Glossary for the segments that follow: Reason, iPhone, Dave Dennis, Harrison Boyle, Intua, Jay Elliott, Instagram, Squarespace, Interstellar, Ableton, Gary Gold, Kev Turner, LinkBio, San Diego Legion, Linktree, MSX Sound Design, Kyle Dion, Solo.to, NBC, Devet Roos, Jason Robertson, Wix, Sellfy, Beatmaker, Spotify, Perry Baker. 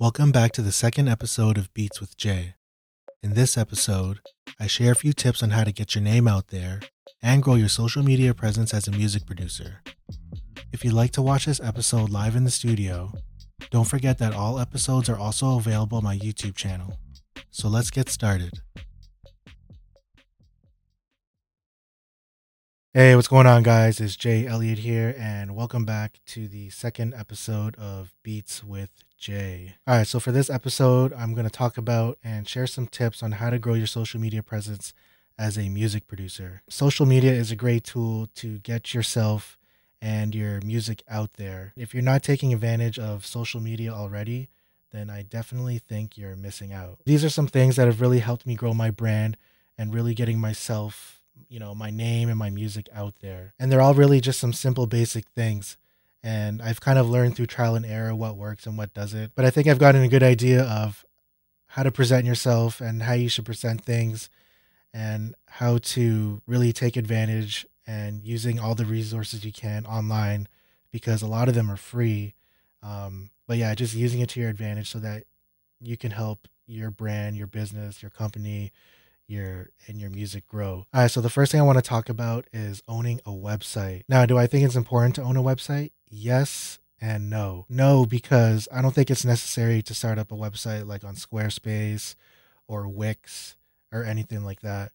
Welcome back to the second episode of Beats with Jay. In this episode, I share a few tips on how to get your name out there and grow your social media presence as a music producer. If you'd like to watch this episode live in the studio, don't forget that all episodes are also available on my YouTube channel. So let's get started. Hey, what's going on, guys? It's Jay Elliott here, and welcome back to the second episode of Beats with Jay. Alright, so for this episode, I'm going to talk about and share some tips on how to grow your social media presence as a music producer. Social media is a great tool to get yourself and your music out there. If you're not taking advantage of social media already, then I definitely think you're missing out. These are some things that have really helped me grow my brand and really getting myself, my name and my music out there. And they're all really just some simple basic things. And I've kind of learned through trial and error what works and what doesn't. But I think I've gotten a good idea of how to present yourself and how you should present things and how to really take advantage and using all the resources you can online, because a lot of them are free. But yeah, just using it to your advantage so that you can help your brand, your business, your company, your music grow. All right, so the first thing I want to talk about is owning a website. Now, do I think it's important to own a website? Yes and no. No, because I don't think it's necessary to start up a website like on Squarespace or Wix or anything like that.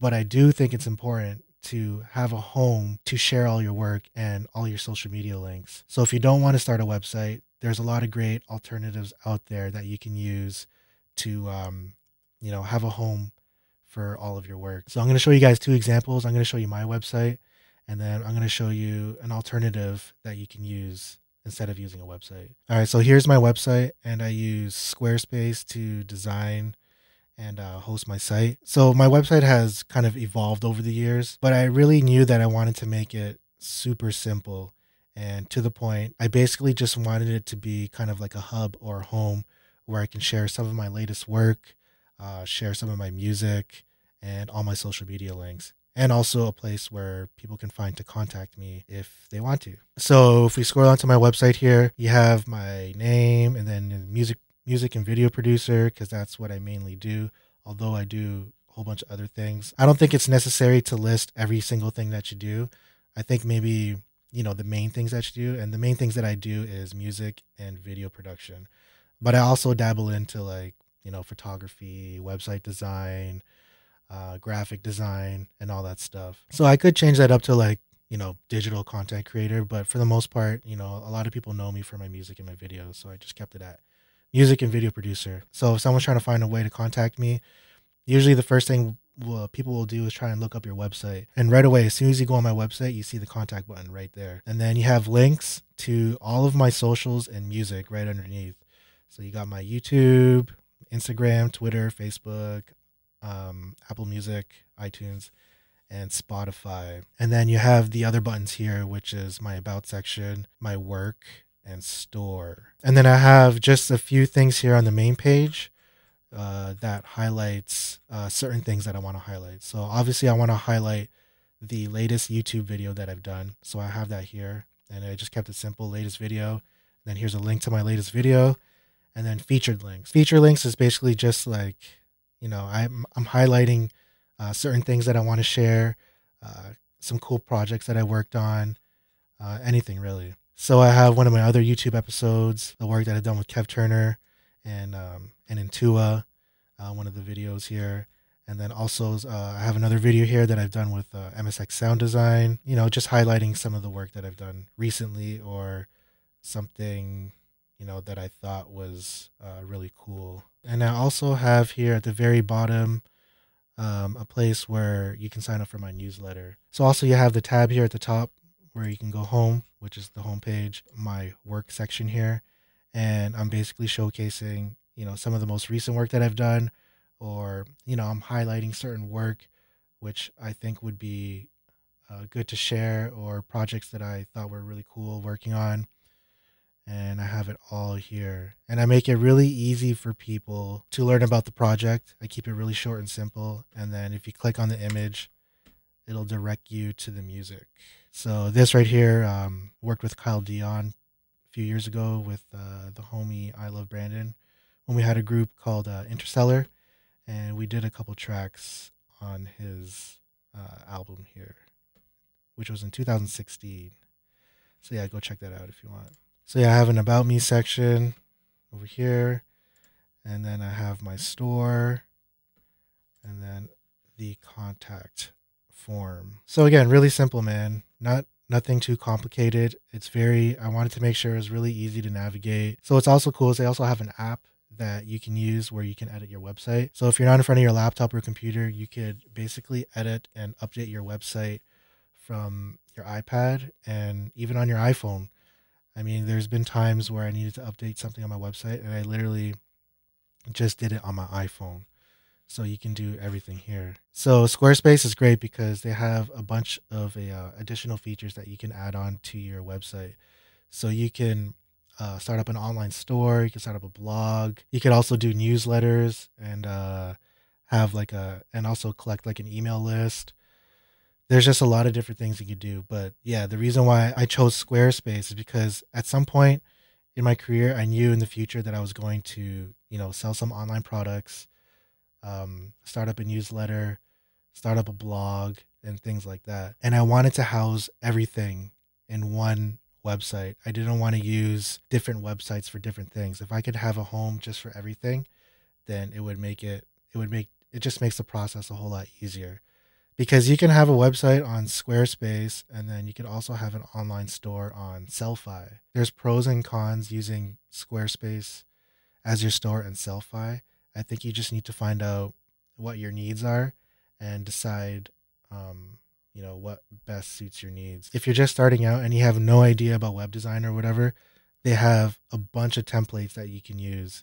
But I do think it's important to have a home to share all your work and all your social media links. So if you don't want to start a website, there's a lot of great alternatives out there that you can use to, have a home for all of your work. So I'm going to show you guys two examples. I'm going to show you my website, and then I'm going to show you an alternative that you can use instead of using a website. All right, so here's my website, and I use Squarespace to design and host my site. So my website has kind of evolved over the years, but I really knew that I wanted to make it super simple and to the point. I basically just wanted it to be kind of like a hub or a home where I can share some of my latest work, share some of my music and all my social media links, and also a place where people can find to contact me if they want to. So if we scroll onto my website here, you have my name and then music and video producer, because that's what I mainly do, although I do a whole bunch of other things. I don't think it's necessary to list every single thing that you do. I think maybe, the main things that you do, and the main things that I do is music and video production. But I also dabble into photography, website design, graphic design, and all that stuff. So I could change that up to digital content creator, but for the most part, a lot of people know me for my music and my videos, so I just kept it at music and video producer. So if someone's trying to find a way to contact me, usually the first thing people will do is try and look up your website. And right away, as soon as you go on my website, you see the contact button right there. And then you have links to all of my socials and music right underneath. So you got my YouTube, Instagram, Twitter, Facebook, Apple Music, iTunes, and Spotify. And then you have the other buttons here, which is my About section, my Work, and Store. And then I have just a few things here on the main page that highlights certain things that I want to highlight. So obviously I want to highlight the latest YouTube video that I've done. So I have that here, and I just kept it simple, latest video. And then here's a link to my latest video. And then featured links. Featured links is basically just I'm highlighting certain things that I want to share, some cool projects that I worked on, anything really. So I have one of my other YouTube episodes, the work that I've done with Kev Turner and Intua, one of the videos here. And then also I have another video here that I've done with MSX Sound Design, just highlighting some of the work that I've done recently or something that I thought was really cool. And I also have here at the very bottom a place where you can sign up for my newsletter. So also you have the tab here at the top where you can go home, which is the home page, my work section here. And I'm basically showcasing, some of the most recent work that I've done, or, I'm highlighting certain work, which I think would be good to share, or projects that I thought were really cool working on. And I have it all here, and I make it really easy for people to learn about the project. I keep it really short and simple. And then if you click on the image, it'll direct you to the music. So this right here, worked with Kyle Dion few years ago with the homie I Love Brandon, when we had a group called Interstellar, and we did a couple tracks on his album here, which was in 2016. So yeah, go check that out if you want. So yeah, I have an About Me section over here, and then I have my store, and then the contact form. So again, really simple, man. Nothing too complicated. It's very, I wanted to make sure it was really easy to navigate. So it's also cool is they also have an app that you can use where you can edit your website. So if you're not in front of your laptop or computer, you could basically edit and update your website from your iPad and even on your iPhone. I mean, there's been times where I needed to update something on my website and I literally just did it on my iPhone. So you can do everything here. So Squarespace is great because they have a bunch of additional features that you can add on to your website. So you can start up an online store. You can start up a blog. You could also do newsletters and also collect like an email list. There's just a lot of different things you could do. But yeah, the reason why I chose Squarespace is because at some point in my career, I knew in the future that I was going to, sell some online products, start up a newsletter, start up a blog, and things like that. And I wanted to house everything in one website. I didn't want to use different websites for different things. If I could have a home just for everything, then it just makes the process a whole lot easier, because you can have a website on Squarespace, and then you can also have an online store on Sellfy. There's pros and cons using Squarespace as your store and Sellfy. I think you just need to find out what your needs are and decide, what best suits your needs. If you're just starting out and you have no idea about web design or whatever, they have a bunch of templates that you can use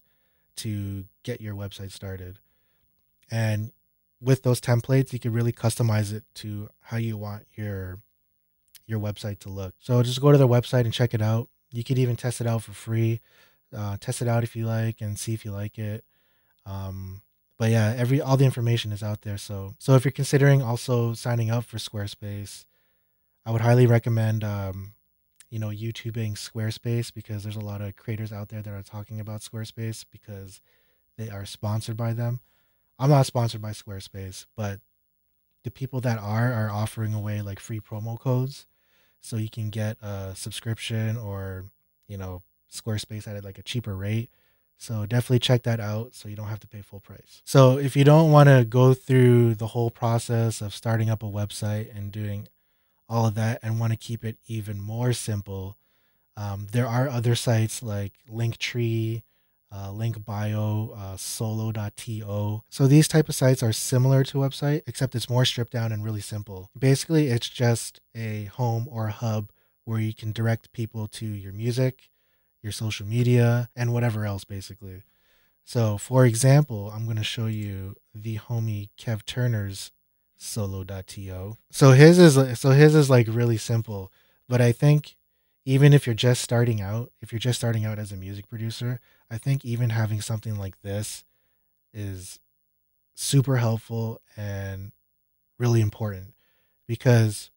to get your website started. And with those templates, you can really customize it to how you want your website to look. So just go to their website and check it out. You could even test it out for free. Test it out if you like and see if you like it. But yeah, all the information is out there. So if you're considering also signing up for Squarespace, I would highly recommend, YouTubing Squarespace, because there's a lot of creators out there that are talking about Squarespace because they are sponsored by them. I'm not sponsored by Squarespace, but the people that are offering away like free promo codes. So you can get a subscription or, Squarespace at like a cheaper rate. So definitely check that out so you don't have to pay full price. So if you don't want to go through the whole process of starting up a website and doing all of that and want to keep it even more simple, there are other sites like Linktree, LinkBio, Solo.to. So these type of sites are similar to a website, except it's more stripped down and really simple. Basically, it's just a home or a hub where you can direct people to your music, your social media, and whatever else, basically. So, for example, I'm going to show you the homie Kev Turner's Solo.to. So his is like really simple, but I think even if you're just starting out, as a music producer, I think even having something like this is super helpful and really important, because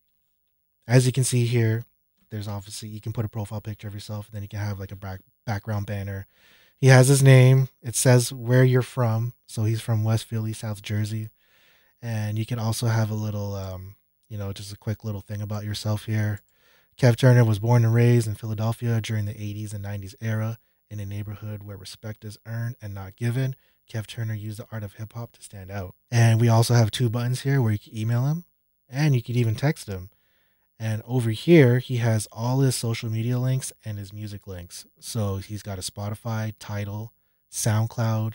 as you can see here, there's obviously, you can put a profile picture of yourself, and then you can have like a background banner. He has his name. It says where you're from. So he's from West Philly, South Jersey. And you can also have a little, just a quick little thing about yourself here. Kev Turner was born and raised in Philadelphia during the 80s and 90s era, in a neighborhood where respect is earned and not given. Kev Turner used the art of hip hop to stand out. And we also have two buttons here where you can email him and you could even text him. And over here, he has all his social media links and his music links. So he's got a Spotify, Tidal, SoundCloud,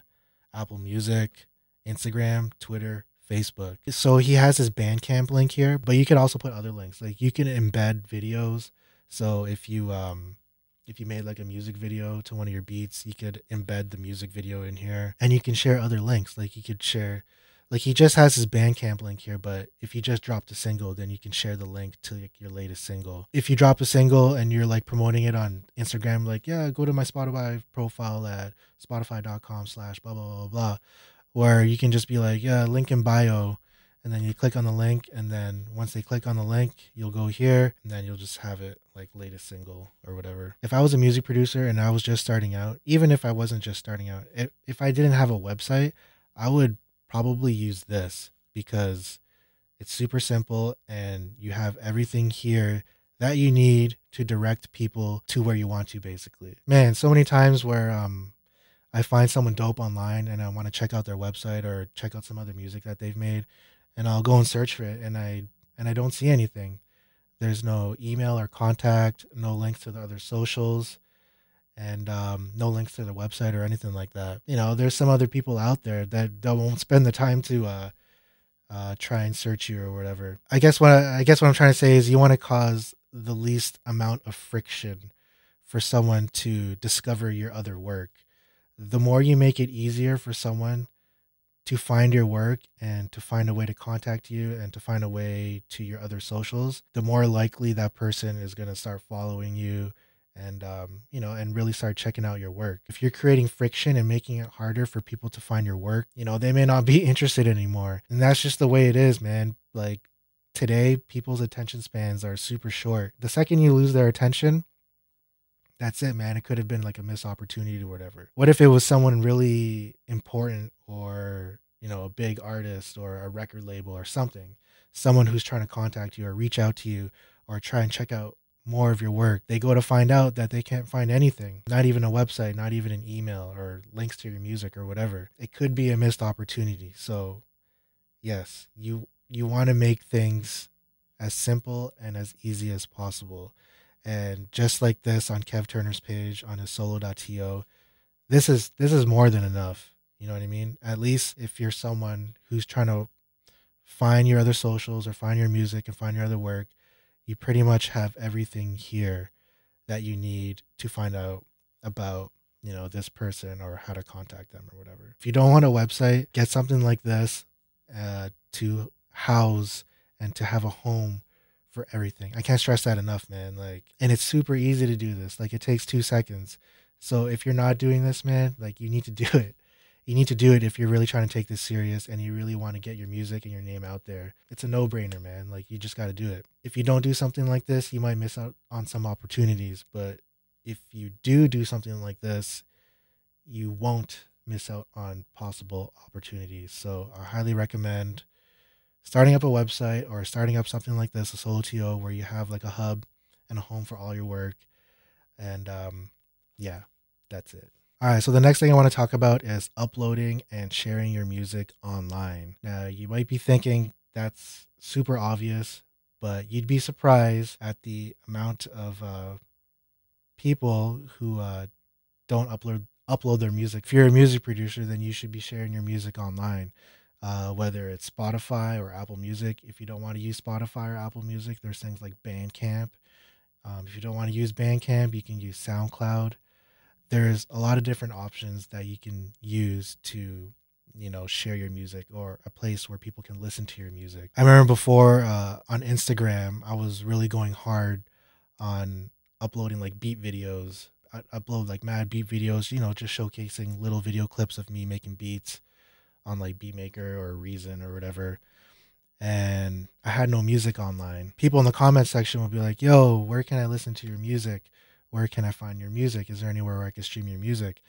Apple Music, Instagram, Twitter, Facebook. So he has his Bandcamp link here, but you can also put other links. Like you can embed videos. So if you made like a music video to one of your beats, you could embed the music video in here. And you can share other links. Like you could share... Like he just has his Bandcamp link here, but if you just dropped a single, then you can share the link to like your latest single. If you drop a single and you're like promoting it on Instagram, like, yeah, go to my Spotify profile at spotify.com/blah, blah, blah, blah, blah. Or you can just be like, yeah, link in bio. and then you click on the link, and then once they click on the link, you'll go here, and then you'll just have it like latest single or whatever. If I was a music producer and I was just starting out, even if I wasn't just starting out, if I didn't have a website, I would probably use this because it's super simple and you have everything here that you need to direct people to where you want to, basically. Man, so many times where I find someone dope online and I want to check out their website or check out some other music that they've made, and I'll go and search for it, and I don't see anything. There's no email or contact, no links to the other socials, and no links to their website or anything like that. You know, there's some other people out there that won't spend the time to try and search you or whatever. I guess what I'm trying to say is you want to cause the least amount of friction for someone to discover your other work. The more you make it easier for someone to find your work and to find a way to contact you and to find a way to your other socials, the more likely that person is going to start following you and, you know, and really start checking out your work. If you're creating friction and making it harder for people to find your work, you know, they may not be interested anymore. And that's just the way it is, man. Like today, people's attention spans are super short. The second you lose their attention, that's it, man. It could have been like a missed opportunity or whatever. What if it was someone really important or, you know, a big artist or a record label or something, someone who's trying to contact you or reach out to you or try and check out more of your work? They go to find out that they can't find anything, not even a website, not even an email or links to your music or whatever. It could be a missed opportunity. So yes, you want to make things as simple and as easy as possible. And just like this on Kev Turner's page on his Solo.to, this is more than enough. You know what I mean? At least if you're someone who's trying to find your other socials or find your music and find your other work, you pretty much have everything here that you need to find out about, you know, this person or how to contact them or whatever. If you don't want a website, get something like this to house and to have a home for everything. I can't stress that enough, man. Like, and it's super easy to do this. Like, it takes 2 seconds. So if you're not doing this, man, like, you need to do it. You need to do it if you're really trying to take this serious and you really want to get your music and your name out there. It's a no-brainer, man. Like, you just got to do it. If you don't do something like this, you might miss out on some opportunities. But if you do something like this, you won't miss out on possible opportunities. So I highly recommend starting up a website or starting up something like this, a Solo.to, where you have like a hub and a home for all your work. And yeah, that's it. All right, so the next thing I want to talk about is uploading and sharing your music online. Now, you might be thinking that's super obvious, but you'd be surprised at the amount of people who don't upload their music. If you're a music producer, then you should be sharing your music online. Whether it's Spotify or Apple Music. If you don't want to use Spotify or Apple Music, there's things like Bandcamp. If you don't want to use Bandcamp, you can use SoundCloud. There's a lot of different options that you can use to, you know, share your music or a place where people can listen to your music. I remember before on Instagram, I was really going hard on uploading like beat videos. I'd upload like mad beat videos, you know, just showcasing little video clips of me making beats on like Beatmaker or Reason or whatever, and I had no music online. People in the comment section would be like, yo, where can I listen to your music? Where can I find your music? Is there anywhere where I can stream your music?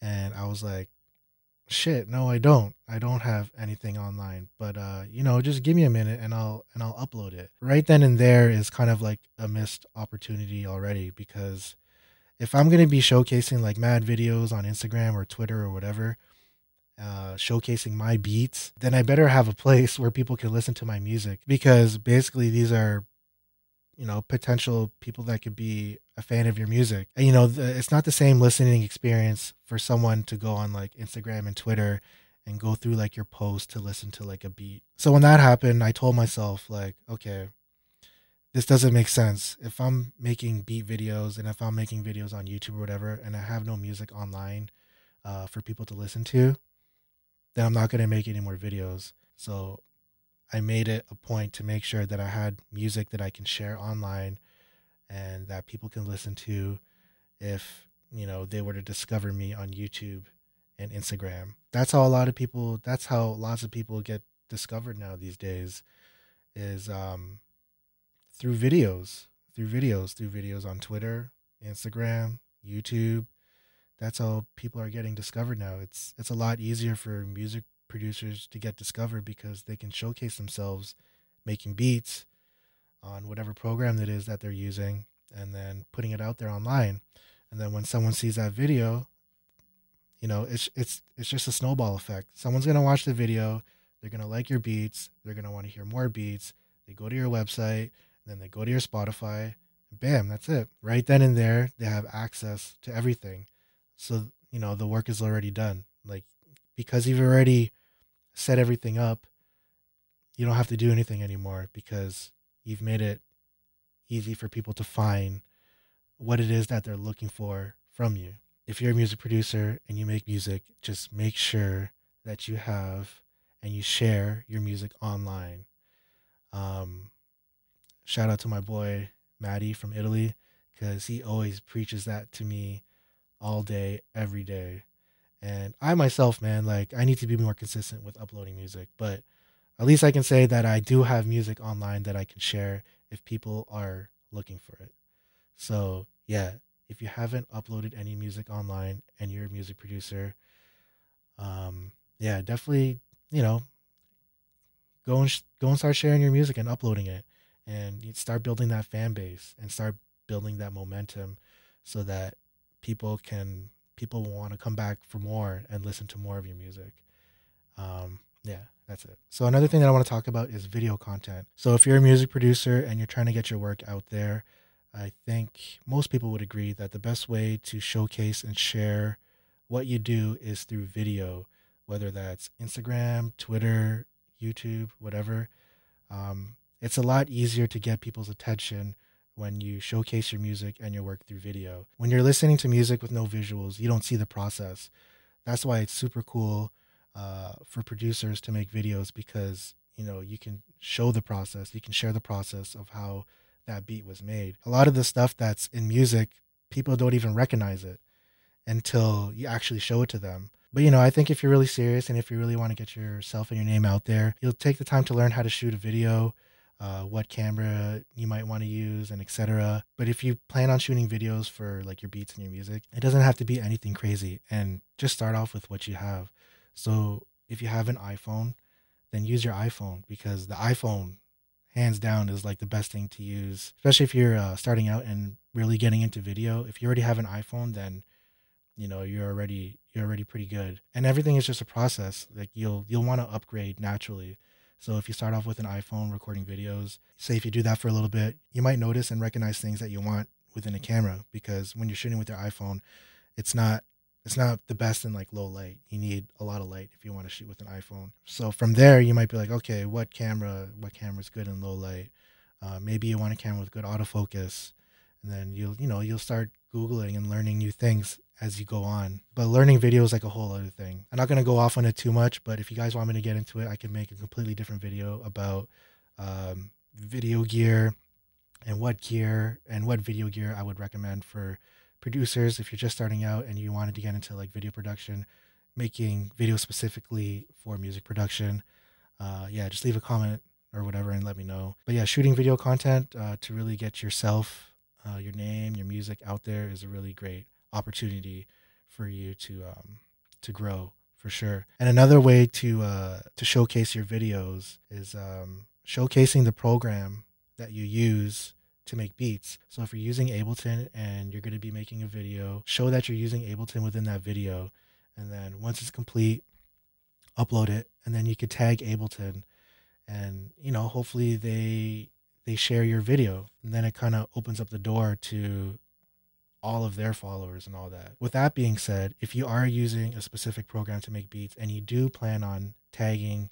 And I was like, shit, no, I don't have anything online, but you know, just give me a minute and I'll upload it. Right then and there is kind of like a missed opportunity already, because if I'm going to be showcasing like mad videos on Instagram or Twitter or whatever, showcasing my beats, then I better have a place where people can listen to my music, because basically these are, you know, potential people that could be a fan of your music. And, you know, it's not the same listening experience for someone to go on like Instagram and Twitter and go through like your post to listen to like a beat. So when that happened, I told myself like, okay, this doesn't make sense. If I'm making beat videos and if I'm making videos on YouTube or whatever, and I have no music online for people to listen to, then I'm not going to make any more videos. So I made it a point to make sure that I had music that I can share online and that people can listen to if, you know, they were to discover me on YouTube and Instagram. That's how lots of people get discovered now these days is through videos on Twitter, Instagram, YouTube. That's how people are getting discovered now. It's a lot easier for music producers to get discovered because they can showcase themselves making beats on whatever program that is that they're using and then putting it out there online. And then when someone sees that video, you know, it's just a snowball effect. Someone's going to watch the video. They're going to like your beats. They're going to want to hear more beats. They go to your website, and then they go to your Spotify. Bam, that's it. Right then and there, they have access to everything. So, you know, the work is already done. Like, because you've already set everything up, you don't have to do anything anymore because you've made it easy for people to find what it is that they're looking for from you. If you're a music producer and you make music, just make sure that you have and you share your music online. Shout out to my boy, Maddie from Italy, because he always preaches that to me all day, every day. And I myself, man, like, I need to be more consistent with uploading music, but at least I can say that I do have music online that I can share if people are looking for it. So yeah, if you haven't uploaded any music online and you're a music producer, yeah, definitely, you know, go and start sharing your music and uploading it, and you start building that fan base and start building that momentum so that people will want to come back for more and listen to more of your music. Yeah, that's it. So another thing that I want to talk about is video content. So if you're a music producer and you're trying to get your work out there, I think most people would agree that the best way to showcase and share what you do is through video, whether that's Instagram, Twitter, YouTube, whatever. It's a lot easier to get people's attention when you showcase your music and your work through video. When you're listening to music with no visuals, you don't see the process. That's why it's super cool for producers to make videos because, you know, you can show the process, you can share the process of how that beat was made. A lot of the stuff that's in music, people don't even recognize it until you actually show it to them. But, you know, I think if you're really serious and if you really want to get yourself and your name out there, you'll take the time to learn how to shoot a video, what camera you might want to use, and etc. But if you plan on shooting videos for like your beats and your music, it doesn't have to be anything crazy, and just start off with what you have. So if you have an iPhone, then use your iPhone, because the iPhone hands down is like the best thing to use, especially if you're starting out and really getting into video. If you already have an iPhone, then you know you're already pretty good, and everything is just a process. Like you'll want to upgrade naturally. So if you start off with an iPhone recording videos, say if you do that for a little bit, you might notice and recognize things that you want within a camera, because when you're shooting with your iPhone, it's not the best in like low light. You need a lot of light if you want to shoot with an iPhone. So from there, you might be like, okay, what camera's good in low light? Maybe you want a camera with good autofocus, and then you'll start Googling and learning new things as you go on. But learning video is like a whole other thing. I'm not going to go off on it too much, but if you guys want me to get into it, I can make a completely different video about video gear and what video gear I would recommend for producers. If you're just starting out and you wanted to get into like video production, making videos specifically for music production, yeah, just leave a comment or whatever and let me know. But yeah, shooting video content to really get yourself, your name, your music out there is a really great opportunity for you to grow, for sure. And another way to showcase your videos is showcasing the program that you use to make beats. So if you're using Ableton and you're going to be making a video, show that you're using Ableton within that video, and then once it's complete, upload it, and then you could tag Ableton, and you know, hopefully they share your video, and then it kind of opens up the door to all of their followers and all that. With that being said, if you are using a specific program to make beats and you do plan on tagging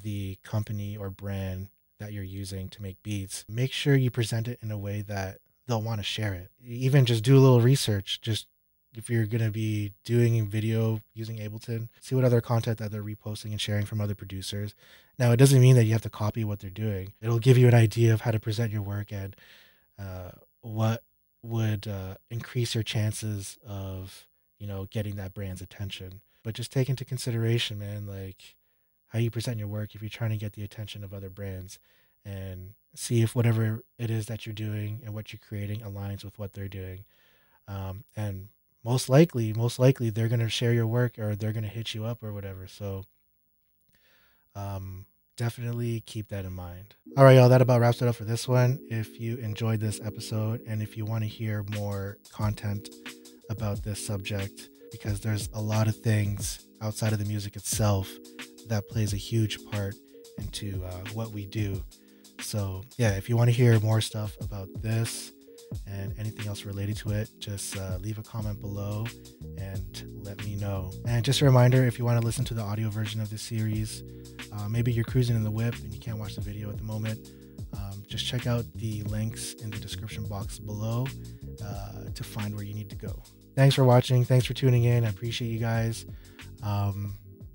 the company or brand that you're using to make beats, make sure you present it in a way that they'll want to share it. Even just do a little research. Just if you're going to be doing a video using Ableton, see what other content that they're reposting and sharing from other producers. Now, it doesn't mean that you have to copy what they're doing. It'll give you an idea of how to present your work and what would increase your chances of, you know, getting that brand's attention. But just take into consideration, man, like how you present your work if you're trying to get the attention of other brands, and see if whatever it is that you're doing and what you're creating aligns with what they're doing. And most likely they're going to share your work, or they're going to hit you up or whatever. So definitely keep that in mind. All right, y'all, that about wraps it up for this one. If you enjoyed this episode, and if you want to hear more content about this subject, because there's a lot of things outside of the music itself that plays a huge part into what we do. So yeah, if you want to hear more stuff about this and anything else related to it, just leave a comment below and let me know. And just a reminder, if you want to listen to the audio version of this series, maybe you're cruising in the whip and you can't watch the video at the moment, just check out the links in the description box below to find where you need to go. Thanks for watching. Thanks for tuning in. I appreciate you guys.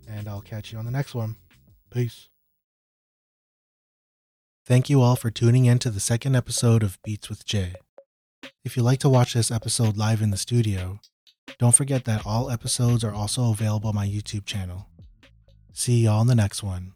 And I'll catch you on the next one. Peace. Thank you all for tuning in to the second episode of Beats with Jay. If you'd like to watch this episode live in the studio, don't forget that all episodes are also available on my YouTube channel. See y'all in the next one.